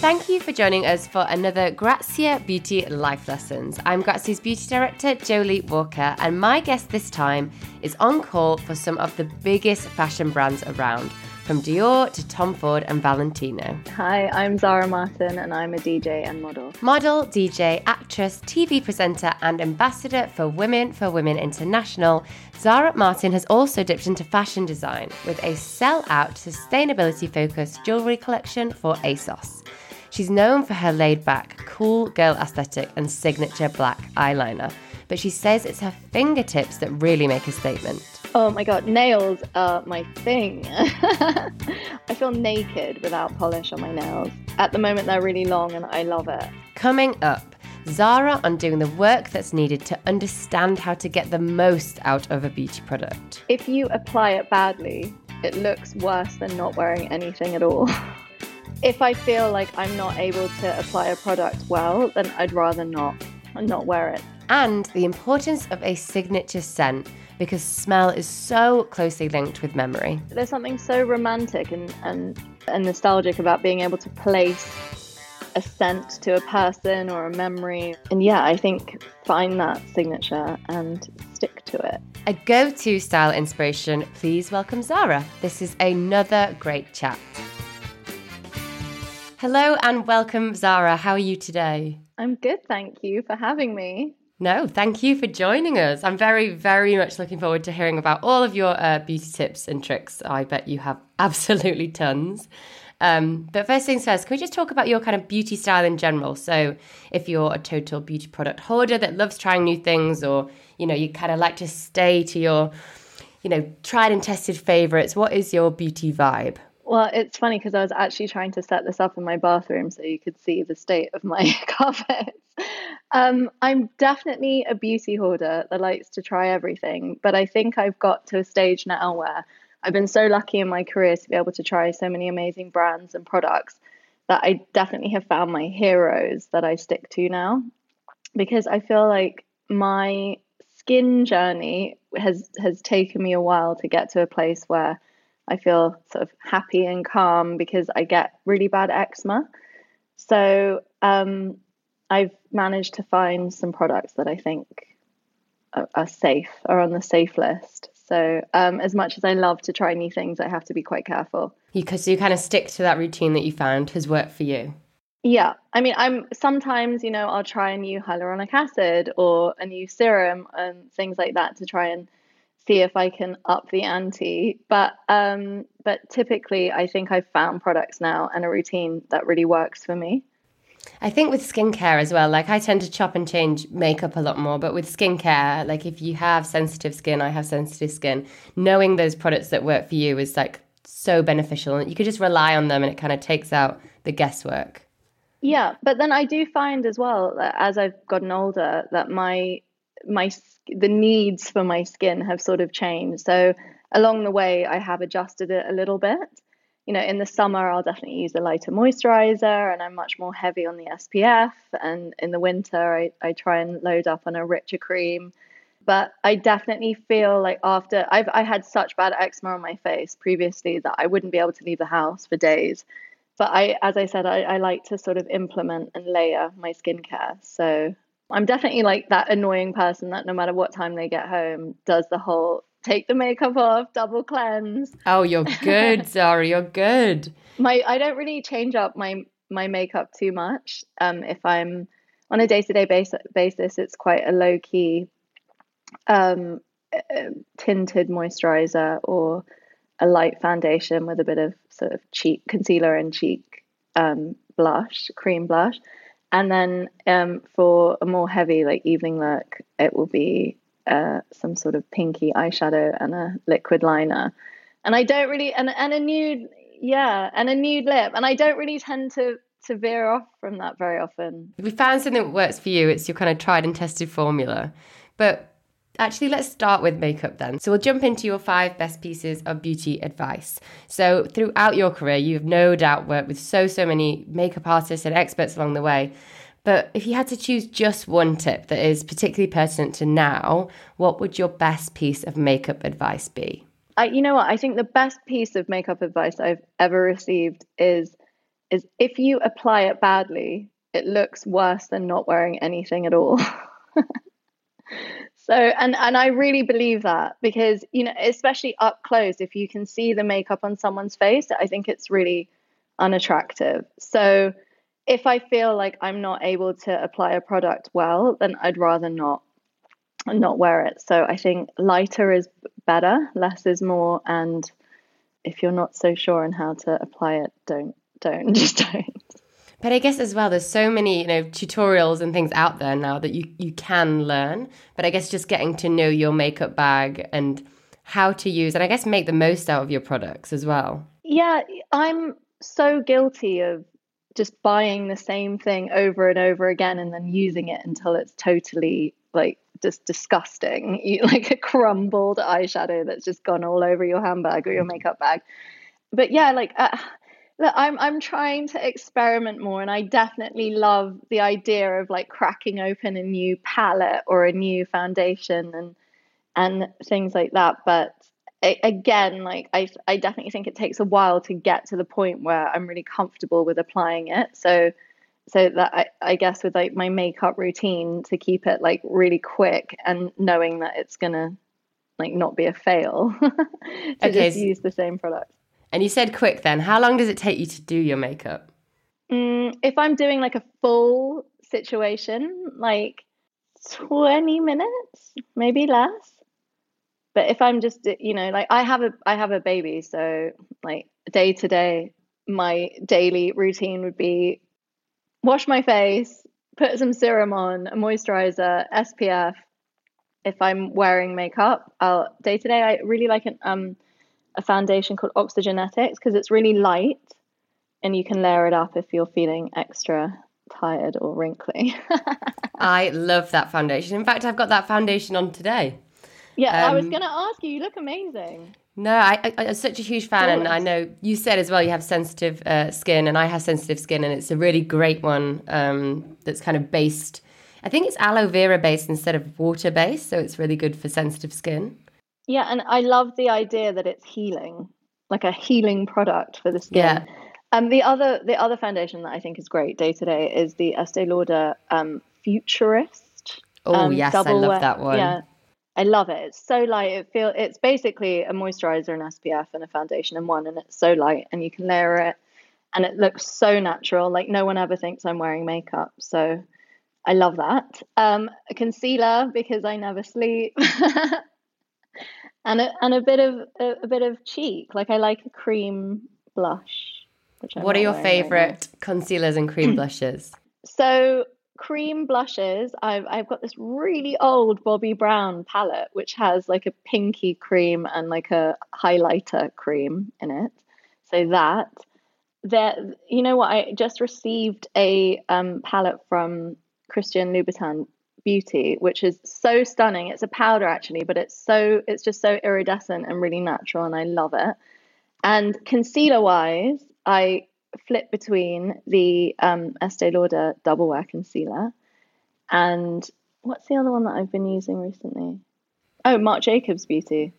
Thank you for joining us for another Grazia Beauty Life Lessons. I'm Grazia's Beauty Director, Jolie Walker, and my guest this time is on call for some of the biggest fashion brands around, from Dior to Tom Ford and Valentino. Hi, I'm Zara Martin and I'm a DJ and model. Model, DJ, actress, TV presenter and ambassador for Women International, Zara Martin has also dipped into fashion design with a sell-out, sustainability-focused jewellery collection for ASOS. She's known for her laid-back, cool girl aesthetic and signature black eyeliner, but she says it's her fingertips that really make a statement. Oh my God, nails are my thing. I feel naked without polish on my nails. At the moment, they're really long and I love it. Coming up, Zara on doing the work that's needed to understand how to get the most out of a beauty product. If you apply it badly, it looks worse than not wearing anything at all. If I feel like I'm not able to apply a product well, then I'd rather not wear it. And the importance of a signature scent, because smell is so closely linked with memory. There's something so romantic and nostalgic about being able to place a scent to a person or a memory. And yeah, I think find that signature and stick to it. A go-to style inspiration. Please welcome Zara. This is another great chat. Hello and welcome, Zara. How are you today? I'm good, thank you for having me. No, thank you for joining us. I'm very, very much looking forward to hearing about all of your beauty tips and tricks. I bet you have absolutely tons. But first things first, can we just talk about your kind of beauty style in general? So if you're a total beauty product hoarder that loves trying new things, or, you know, you kind of like to stay to your, you know, tried and tested favorites, what is your beauty vibe? Well, it's funny because I was actually trying to set this up in my bathroom so you could see the state of my carpets. I'm definitely a beauty hoarder that likes to try everything, but I think I've got to a stage now where I've been so lucky in my career to be able to try so many amazing brands and products that I definitely have found my heroes that I stick to now, because I feel like my skin journey has taken me a while to get to a place where I feel sort of happy and calm, because I get really bad eczema. So I've managed to find some products that I think are safe, are on the safe list. So as much as I love to try new things, I have to be quite careful. So you kind of stick to that routine that you found has worked for you. Yeah. I mean, sometimes, you know, I'll try a new hyaluronic acid or a new serum and things like that to try and see if I can up the ante, but typically I think I've found products now and a routine that really works for me. I think with skincare as well, like I tend to chop and change makeup a lot more, but with skincare, like if you have sensitive skin, I have sensitive skin, knowing those products that work for you is like so beneficial, and you could just rely on them and it kind of takes out the guesswork. Yeah, but then I do find as well that as I've gotten older that the needs for my skin have sort of changed. So along the way, I have adjusted it a little bit. You know, in the summer, I'll definitely use a lighter moisturizer and I'm much more heavy on the SPF. And in the winter, I try and load up on a richer cream. But I definitely feel like after I had such bad eczema on my face previously that I wouldn't be able to leave the house for days. But as I said, I like to sort of implement and layer my skincare. So I'm definitely like that annoying person that no matter what time they get home does the whole take the makeup off, double cleanse. Oh, you're good, Zara, you're good. I don't really change up my makeup too much. If I'm on a day-to-day basis, it's quite a low-key tinted moisturizer or a light foundation with a bit of sort of cheek concealer and cheek blush, cream blush. And then for a more heavy like evening look, it will be some sort of pinky eyeshadow and a liquid liner. And I don't really and a nude lip. And I don't really tend to veer off from that very often. We found something that works for you. It's your kind of tried and tested formula. But actually, let's start with makeup then. So we'll jump into your 5 best pieces of beauty advice. So throughout your career, you've no doubt worked with so many makeup artists and experts along the way. But if you had to choose just one tip that is particularly pertinent to now, what would your best piece of makeup advice be? You know what? I think the best piece of makeup advice I've ever received is is if you apply it badly, it looks worse than not wearing anything at all. So, and I really believe that, because, you know, especially up close, if you can see the makeup on someone's face, I think it's really unattractive. So if I feel like I'm not able to apply a product well, then I'd rather not wear it. So I think lighter is better, less is more. And if you're not so sure on how to apply it, don't. But I guess as well, there's so many, you know, tutorials and things out there now that you can learn. But I guess just getting to know your makeup bag and how to use, and I guess make the most out of your products as well. Yeah, I'm so guilty of just buying the same thing over and over again and then using it until it's totally, like, just disgusting. Like a crumbled eyeshadow that's just gone all over your handbag or your makeup bag. But yeah, like... Look, I'm trying to experiment more, and I definitely love the idea of, like, cracking open a new palette or a new foundation and things like that. But again, like, I definitely think it takes a while to get to the point where I'm really comfortable with applying it. So that I guess with, like, my makeup routine, to keep it, like, really quick and knowing that it's gonna, like, not be a fail just use the same product. And you said quick then. How long does it take you to do your makeup? If I'm doing, like, a full situation, like 20 minutes, maybe less. But if I'm just, you know, like, I have a baby, so, like, day to day, my daily routine would be wash my face, put some serum on, a moisturizer, SPF. If I'm wearing makeup, I'll day to day. I really like a foundation called Oxygenetics, because it's really light and you can layer it up if you're feeling extra tired or wrinkly. I love that foundation. In fact, I've got that foundation on today. Yeah, I was going to ask you look amazing. No, I'm such a huge fan. Brilliant. And I know you said as well you have sensitive skin, and I have sensitive skin, and it's a really great one that's kind of based, I think it's aloe vera based instead of water based, so it's really good for sensitive skin. Yeah, and I love the idea that it's healing, like a healing product for the skin. Yeah. The other foundation that I think is great day to day is the Estée Lauder Futurist. Oh yes, I love that one. Yeah, I love it. It's so light. It's basically a moisturizer, an SPF, and a foundation in one, and it's so light, and you can layer it, and it looks so natural. Like, no one ever thinks I'm wearing makeup, so I love that. A concealer, because I never sleep. And a bit of cheek. Like, I like a cream blush. What are your favorite concealers and cream blushes? So cream blushes, I've got this really old Bobbi Brown palette, which has, like, a pinky cream and, like, a highlighter cream in it. So you know what? I just received a palette from Christian Louboutin Beauty, which is so stunning. It's a powder, actually, but it's just so iridescent and really natural, and I love it. And concealer wise, I flip between the Estee Lauder Double Wear Concealer and what's the other one that I've been using recently? Oh, Marc Jacobs Beauty.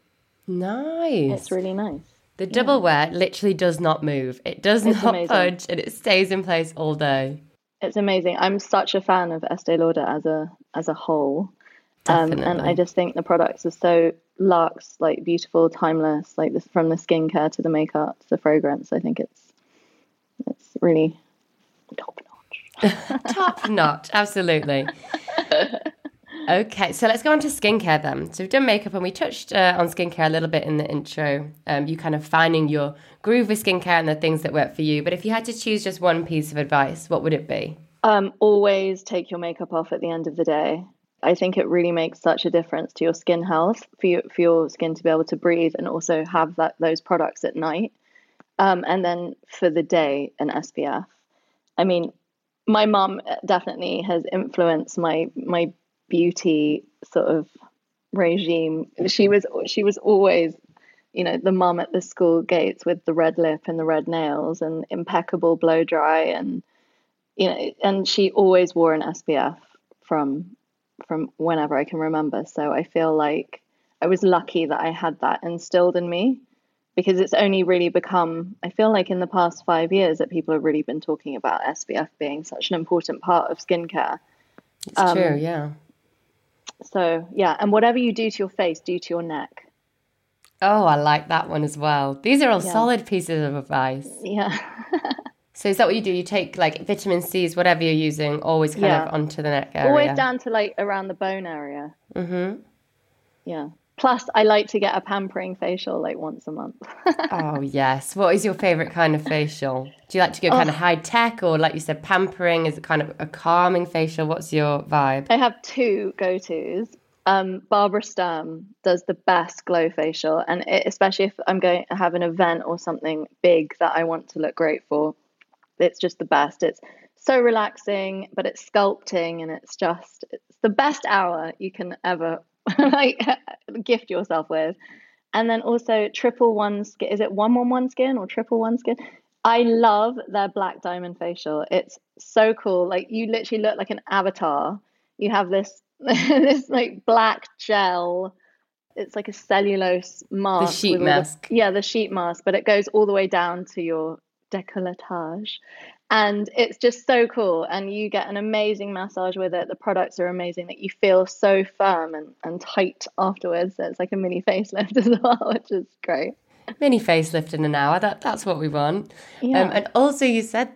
Nice. It's really nice. The Double Wear literally does not move. It does not fudge, and it stays in place all day. It's amazing. I'm such a fan of Estée Lauder as a whole. And I just think the products are so luxe, like, beautiful, timeless, like, this, from the skincare to the makeup to the fragrance. I think it's really top-notch. Top-notch, absolutely. Okay, so let's go on to skincare then. So we've done makeup, and we touched on skincare a little bit in the intro. You kind of finding your groove with skincare and the things that work for you. But if you had to choose just one piece of advice, what would it be? Always take your makeup off at the end of the day. I think it really makes such a difference to your skin health, for your skin to be able to breathe, and also have those products at night. And then for the day, an SPF. I mean, my mum definitely has influenced my beauty sort of regime. She was always, you know, the mum at the school gates with the red lip and the red nails and impeccable blow dry, and, you know, and she always wore an SPF from whenever I can remember. So I feel like I was lucky that I had that instilled in me, because it's only really become, I feel like in the past 5 years that people have really been talking about SPF being such an important part of skincare. It's true, yeah. So, yeah. And whatever you do to your face, do to your neck. Oh, I like that one as well. These are all solid pieces of advice. Yeah. So is that what you do? You take like vitamin C's, whatever you're using, always kind of onto the neck area. Always down to like around the bone area. Mm-hmm. Yeah. Plus, I like to get a pampering facial like once a month. Oh, yes. What is your favourite kind of facial? Do you like to go kind of high tech, or like you said, pampering is kind of a calming facial? What's your vibe? I have two go-tos. Barbara Sturm does the best glow facial, and it, especially if I'm going to have an event or something big that I want to look great for, it's just the best. It's so relaxing, but it's sculpting, and it's just, it's the best hour you can ever like gift yourself with. And then also 111Skin, is it 111Skin or 111Skin? I love their black diamond facial. It's so cool. Like you literally look like an avatar. You have this this like black gel. It's like a cellulose mask. The sheet mask. The sheet mask, but it goes all the way down to your décolletage. And it's just so cool. And you get an amazing massage with it. The products are amazing. That you feel so firm and tight afterwards. So it's like a mini facelift as well, which is great. Mini facelift in an hour. That's what we want. Yeah. And also you said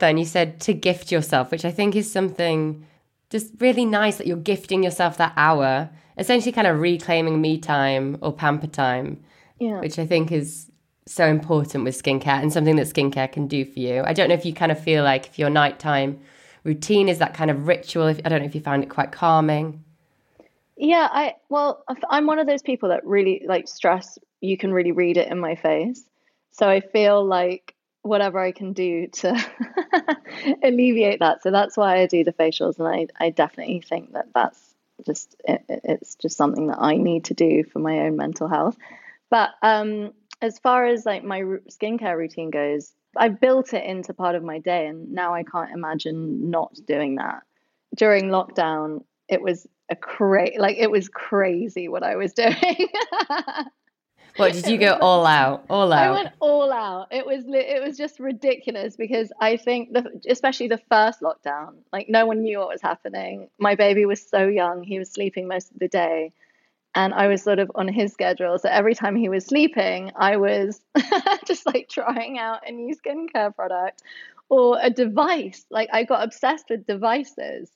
to gift yourself, which I think is something just really nice, that you're gifting yourself that hour, essentially kind of reclaiming me time or pamper time, which I think is so important with skincare, and something that skincare can do for you. I don't know if you kind of feel like if your nighttime routine is that kind of ritual, I don't know if you found it quite calming. Yeah, I'm one of those people that really like stress. You can really read it in my face. So I feel like whatever I can do to alleviate that. So that's why I do the facials. And I definitely think that's just something that I need to do for my own mental health. But, as far as like my skincare routine goes, I built it into part of my day, and now I can't imagine not doing that. During lockdown, it was crazy what I was doing. What did you go all out? I went all out. It was just ridiculous, because I think especially the first lockdown, like no one knew what was happening. My baby was so young; he was sleeping most of the day. And I was sort of on his schedule. So every time he was sleeping, I was just like trying out a new skincare product or a device. Like I got obsessed with devices.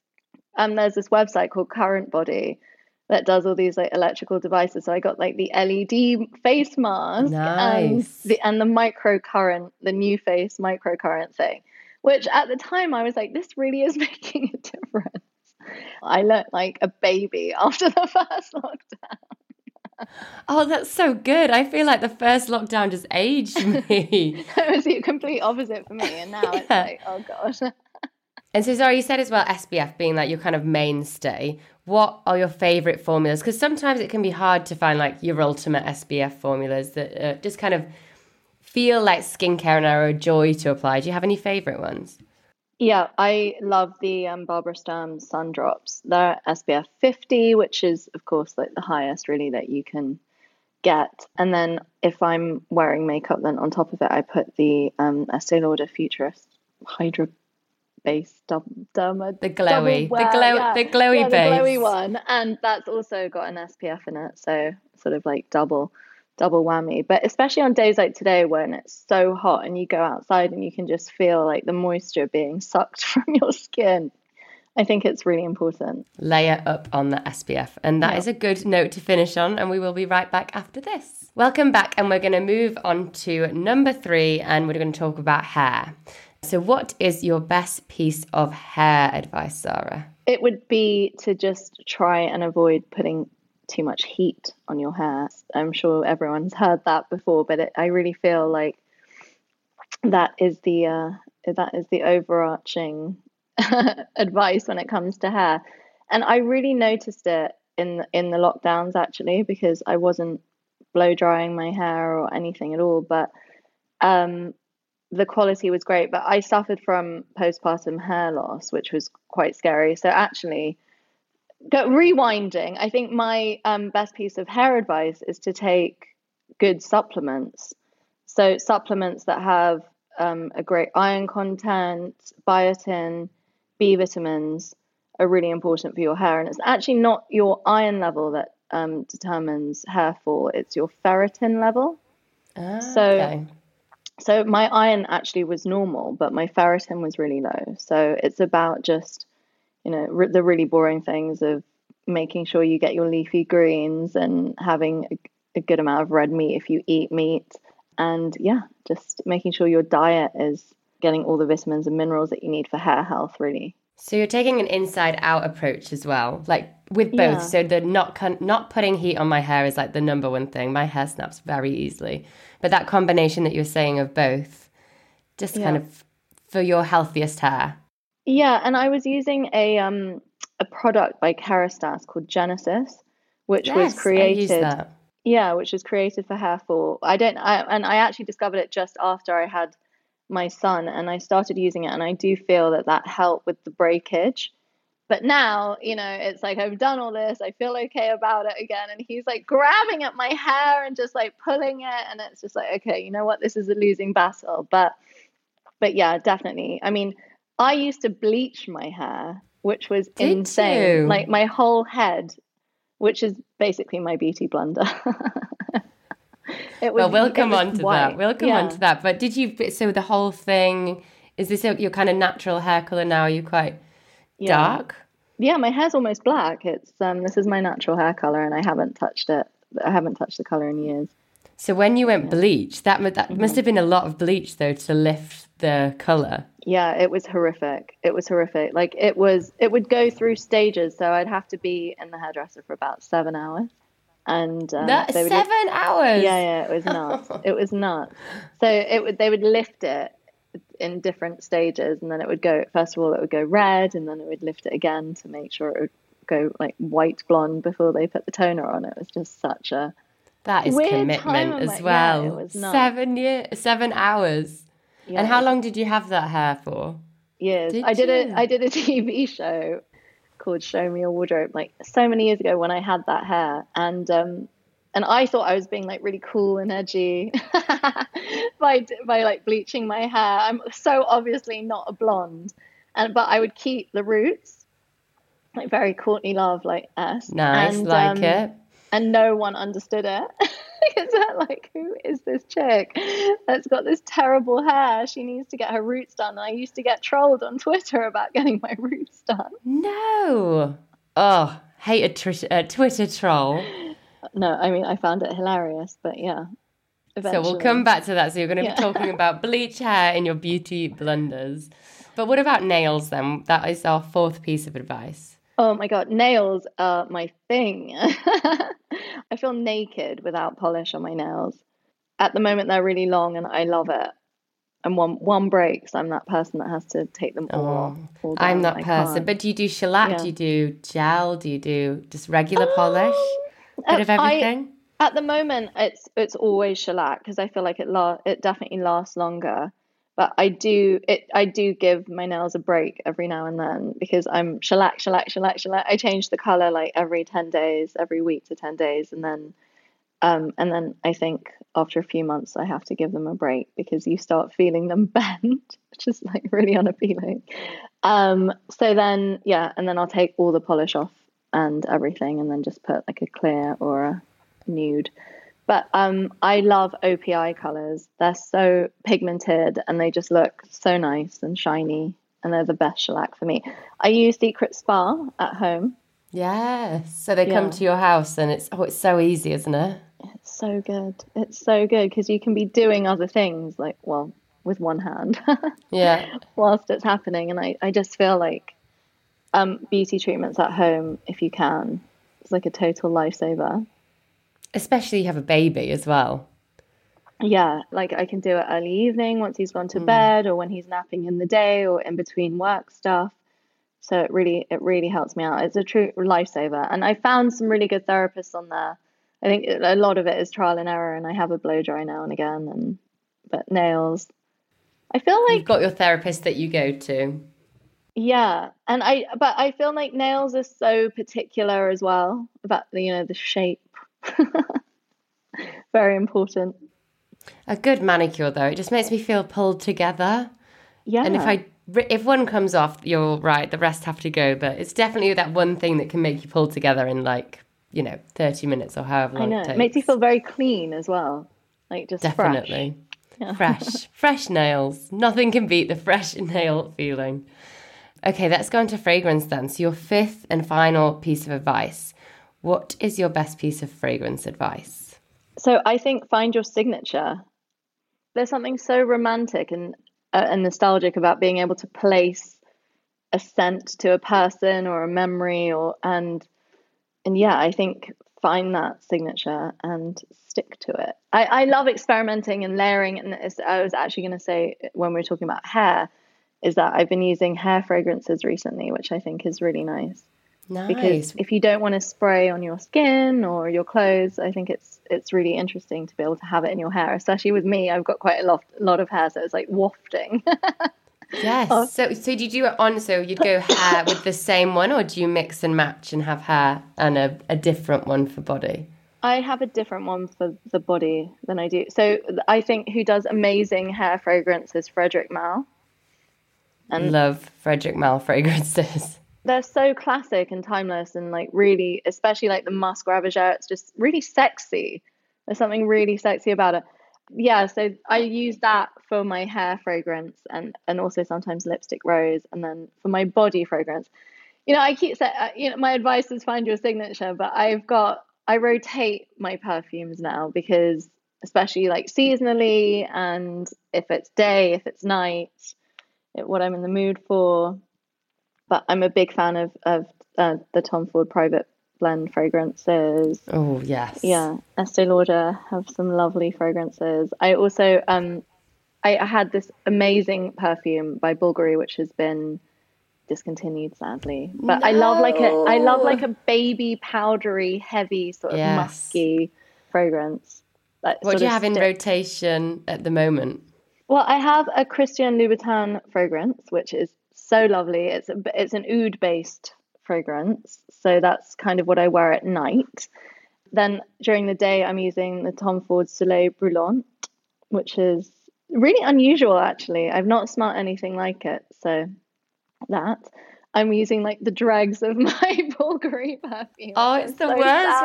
There's this website called Current Body that does all these like electrical devices. So I got like the LED face mask. Nice. and the microcurrent, the new face microcurrent thing, which at the time I was like, this really is making a difference. I looked like a baby after the first lockdown. Oh, that's so good. I feel like the first lockdown just aged me. It was the complete opposite for me. And now it's like, oh, gosh. And so, Zara, you said as well, SPF being like your kind of mainstay. What are your favourite formulas? Because sometimes it can be hard to find like your ultimate SPF formulas that just kind of feel like skincare and are a joy to apply. Do you have any favourite ones? Yeah, I love the Barbara Sturm sun drops. They're SPF 50, which is, of course, like the highest really that you can get. And then if I'm wearing makeup, then on top of it, I put the Estée Lauder Futurist Hydra Base Derma. The glowy base. The glowy one. And that's also got an SPF in it. So sort of like double whammy. But especially on days like today when it's so hot and you go outside and you can just feel like the moisture being sucked from your skin, I think it's really important. Layer up on the SPF. And that is a good note to finish on, and we will be right back after this. Welcome back, and we're going to move on to number 3, and we're going to talk about hair. So what is your best piece of hair advice, Zara? It would be to just try and avoid putting too much heat on your hair. I'm sure everyone's heard that before, but I really feel like that is the overarching advice when it comes to hair. And I really noticed it in the lockdowns, actually, because I wasn't blow drying my hair or anything at all, but the quality was great. But I suffered from postpartum hair loss, which was quite scary. So actually, rewinding, I think my best piece of hair advice is to take good supplements. So supplements that have a great iron content, biotin, B vitamins are really important for your hair. And it's actually not your iron level that determines hair fall. It's your ferritin level. Ah, so, okay. So my iron actually was normal, but my ferritin was really low. So it's about just, you know, the really boring things of making sure you get your leafy greens and having a good amount of red meat if you eat meat. And yeah, just making sure your diet is getting all the vitamins and minerals that you need for hair health, really. So you're taking an inside out approach as well, like with both. Yeah. So the not putting heat on my hair is like the number one thing. My hair snaps very easily. But that combination that you're saying of both, just kind of for your healthiest hair. Yeah, and I was using a product by Kerastase called Genesis, which was created. I used that. Yeah, which was created for hair fall. I actually discovered it just after I had my son, and I started using it, and I do feel that helped with the breakage. But now, you know, it's like I've done all this, I feel okay about it again, and he's like grabbing at my hair and just like pulling it, and it's just like, okay, you know what, this is a losing battle. But yeah, definitely. I mean, I used to bleach my hair, which was insane. Like my whole head, which is basically my beauty blunder. We'll come on to that. But did you, so the whole thing, is this your kind of natural hair color now? Are you quite dark? Yeah, my hair's almost black. It's this is my natural hair color, and I haven't touched it. I haven't touched the color in years. So when you went bleach, that must have been a lot of bleach though to lift the color. Yeah, it was horrific. Like it would go through stages. So I'd have to be in the hairdresser for about 7 hours. And that's 7 hours. Yeah, it was nuts. It was nuts. So they would lift it in different stages, and then it would go. First of all, it would go red, and then it would lift it again to make sure it would go like white blonde before they put the toner on. It was just such a that is weird commitment time. As well. Yeah, it was nuts. 7 hours. Yeah. And how long did you have that hair for? Years. I did a TV show called Show Me Your Wardrobe, like so many years ago when I had that hair, and I thought I was being like really cool and edgy by like bleaching my hair. I'm so obviously not a blonde, but I would keep the roots, like very Courtney Love, like s nice, and, like it. And no one understood it. It's like, who is this chick that's got this terrible hair? She needs to get her roots done. And I used to get trolled on Twitter about getting my roots done. No. Oh, hate a Twitter troll. No, I mean, I found it hilarious, but yeah. Eventually. So we'll come back to that. So you're going to be talking about bleach hair and your beauty blunders. But what about nails then? That is our fourth piece of advice. Oh my God, nails are my thing. I feel naked without polish on my nails. At the moment, they're really long and I love it. And one breaks, I'm that person that has to take them all off. All down. I'm that person. Can't. But do you do shellac? Yeah. Do you do gel? Do you do just regular polish? Bit of everything? At the moment, it's always shellac because I feel like it definitely lasts longer. But I do give my nails a break every now and then because I'm shellac. I change the color like every 10 days, every week to 10 days. And then I think after a few months, I have to give them a break because you start feeling them bend, which is like really unappealing. So then I'll take all the polish off and everything and then just put like a clear or a nude. But I love OPI colours. They're so pigmented and they just look so nice and shiny. And they're the best shellac for me. I use Secret Spa at home. Yeah. So they come to your house and it's so easy, isn't it? It's so good. It's so good because you can be doing other things like, well, with one hand. Yeah. Whilst it's happening. And I just feel like beauty treatments at home, if you can, it's like a total lifesaver. Especially you have a baby as well. Yeah, like I can do it early evening once he's gone to bed or when he's napping in the day or in between work stuff. So it really helps me out. It's a true lifesaver. And I found some really good therapists on there. I think a lot of it is trial and error and I have a blow dry now and again. But nails. I feel like... You've got your therapist that you go to. Yeah, and I feel like nails are so particular as well about the shape. Very important. A good manicure, though, it just makes me feel pulled together. Yeah. And if one comes off, you're right, the rest have to go. But it's definitely that one thing that can make you pull together in, like, 30 minutes or however long it takes. It makes you feel very clean as well. Like, just definitely. Fresh. Yeah. Fresh nails. Nothing can beat the fresh nail feeling. Okay, let's go on to fragrance then. So your fifth and final piece of advice. What is your best piece of fragrance advice? So I think find your signature. There's something so romantic and nostalgic about being able to place a scent to a person or a memory, and I think find that signature and stick to it. I love experimenting and layering, and I was actually going to say when we were talking about hair, is that I've been using hair fragrances recently, which I think is really nice. Nice. Because if you don't want to spray on your skin or your clothes, I think it's really interesting to be able to have it in your hair, especially with me. I've got quite a lot of hair, so it's like wafting. Yes. Oh. So do you do it on, so you'd go hair with the same one, or do you mix and match and have hair and a different one for body? I have a different one for the body than I do. So I think who does amazing hair fragrance is Frederick Malle. And love Frederick Malle fragrances. They're so classic and timeless, and like really, especially like the Musc Ravageur, it's just really sexy. There's something really sexy about it. Yeah, so I use that for my hair fragrance and also sometimes lipstick rose, and then for my body fragrance. I keep saying, my advice is find your signature, but I rotate my perfumes now, because especially like seasonally, and if it's day, if it's night, what I'm in the mood for. But I'm a big fan of the Tom Ford Private Blend fragrances. Oh, yes. Yeah. Estée Lauder have some lovely fragrances. I also, I had this amazing perfume by Bulgari, which has been discontinued, sadly. But no. I love like a baby, powdery, heavy sort of musky fragrance. What do you have in rotation at the moment? Well, I have a Christian Louboutin fragrance, which is so lovely. It's an oud based fragrance, so that's kind of what I wear at night. Then during the day, I'm using the Tom Ford Soleil Brûlant, which is really unusual, actually. I've not smelled anything like it. So that I'm using like the dregs of my Bulgari perfume. Oh, it's the worst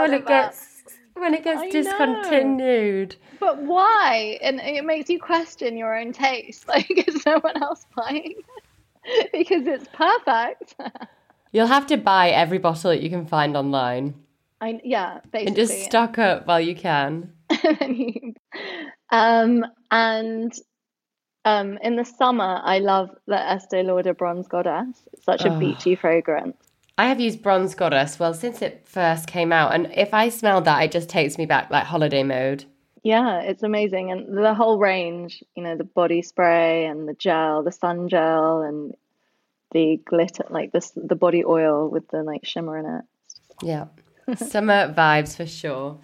when it gets discontinued. But why? And it makes you question your own taste. Like, is no one else buying? Because it's perfect. You'll have to buy every bottle that you can find online. Basically. And just stock up while you can. And in the summer, I love the Estée Lauder Bronze Goddess. It's such a beachy fragrance. I have used Bronze Goddess, since it first came out. And if I smell that, it just takes me back, like, holiday mode. Yeah, it's amazing. And the whole range, the body spray and the gel, the sun gel and the glitter, like the body oil with the like shimmer in it. Yeah, summer vibes for sure.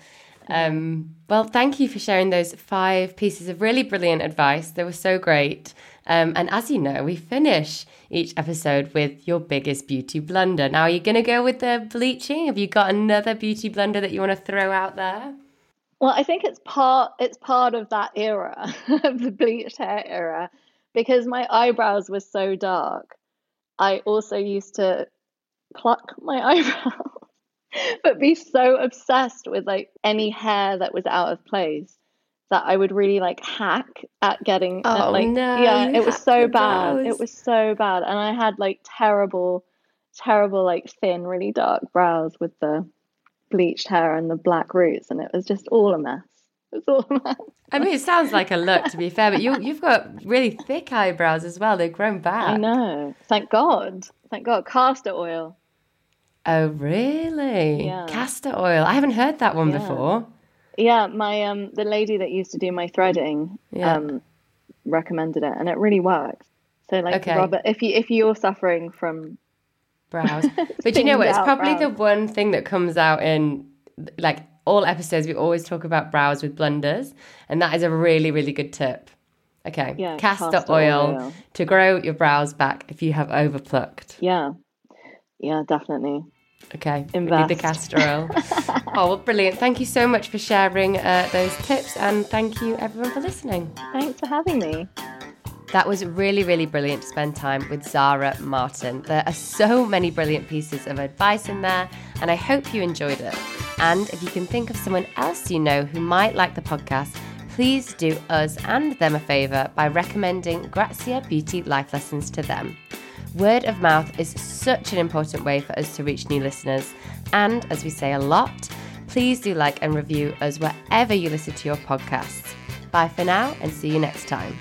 Thank you for sharing those 5 pieces of really brilliant advice. They were so great. And as you know, we finish each episode with your biggest beauty blunder. Now, are you going to go with the bleaching? Have you got another beauty blunder that you want to throw out there? Well, I think it's part of that era, of the bleached hair era, because my eyebrows were so dark. I also used to pluck my eyebrows, but be so obsessed with like any hair that was out of place that I would really like hack at getting. It was so bad. Brows. It was so bad, and I had like terrible, terrible like thin, really dark brows with the bleached hair and the black roots, and it was just all a mess. It's all a mess. I mean, it sounds like a look, to be fair, but you've got really thick eyebrows as well. They've grown back. I know. Thank God. Castor oil. Oh, really? Yeah. Castor oil. I haven't heard that one before. Yeah, my the lady that used to do my threading recommended it, and it really works. So, like, Robert, if you're suffering from brows, but you know what, it's probably the one thing that comes out in like all episodes. We always talk about brows with blunders, and that is a really, really good tip. Okay, yeah, castor oil to grow your brows back if you have overplucked. Yeah, definitely. Okay, invest. We need the castor oil. Oh, well, brilliant. Thank you so much for sharing those tips, and thank you everyone for listening. Thanks for having me. That was really, really brilliant to spend time with Zara Martin. There are so many brilliant pieces of advice in there, and I hope you enjoyed it. And if you can think of someone else you know who might like the podcast, please do us and them a favour by recommending Grazia Beauty Life Lessons to them. Word of mouth is such an important way for us to reach new listeners. And as we say a lot, please do like and review us wherever you listen to your podcasts. Bye for now, and see you next time.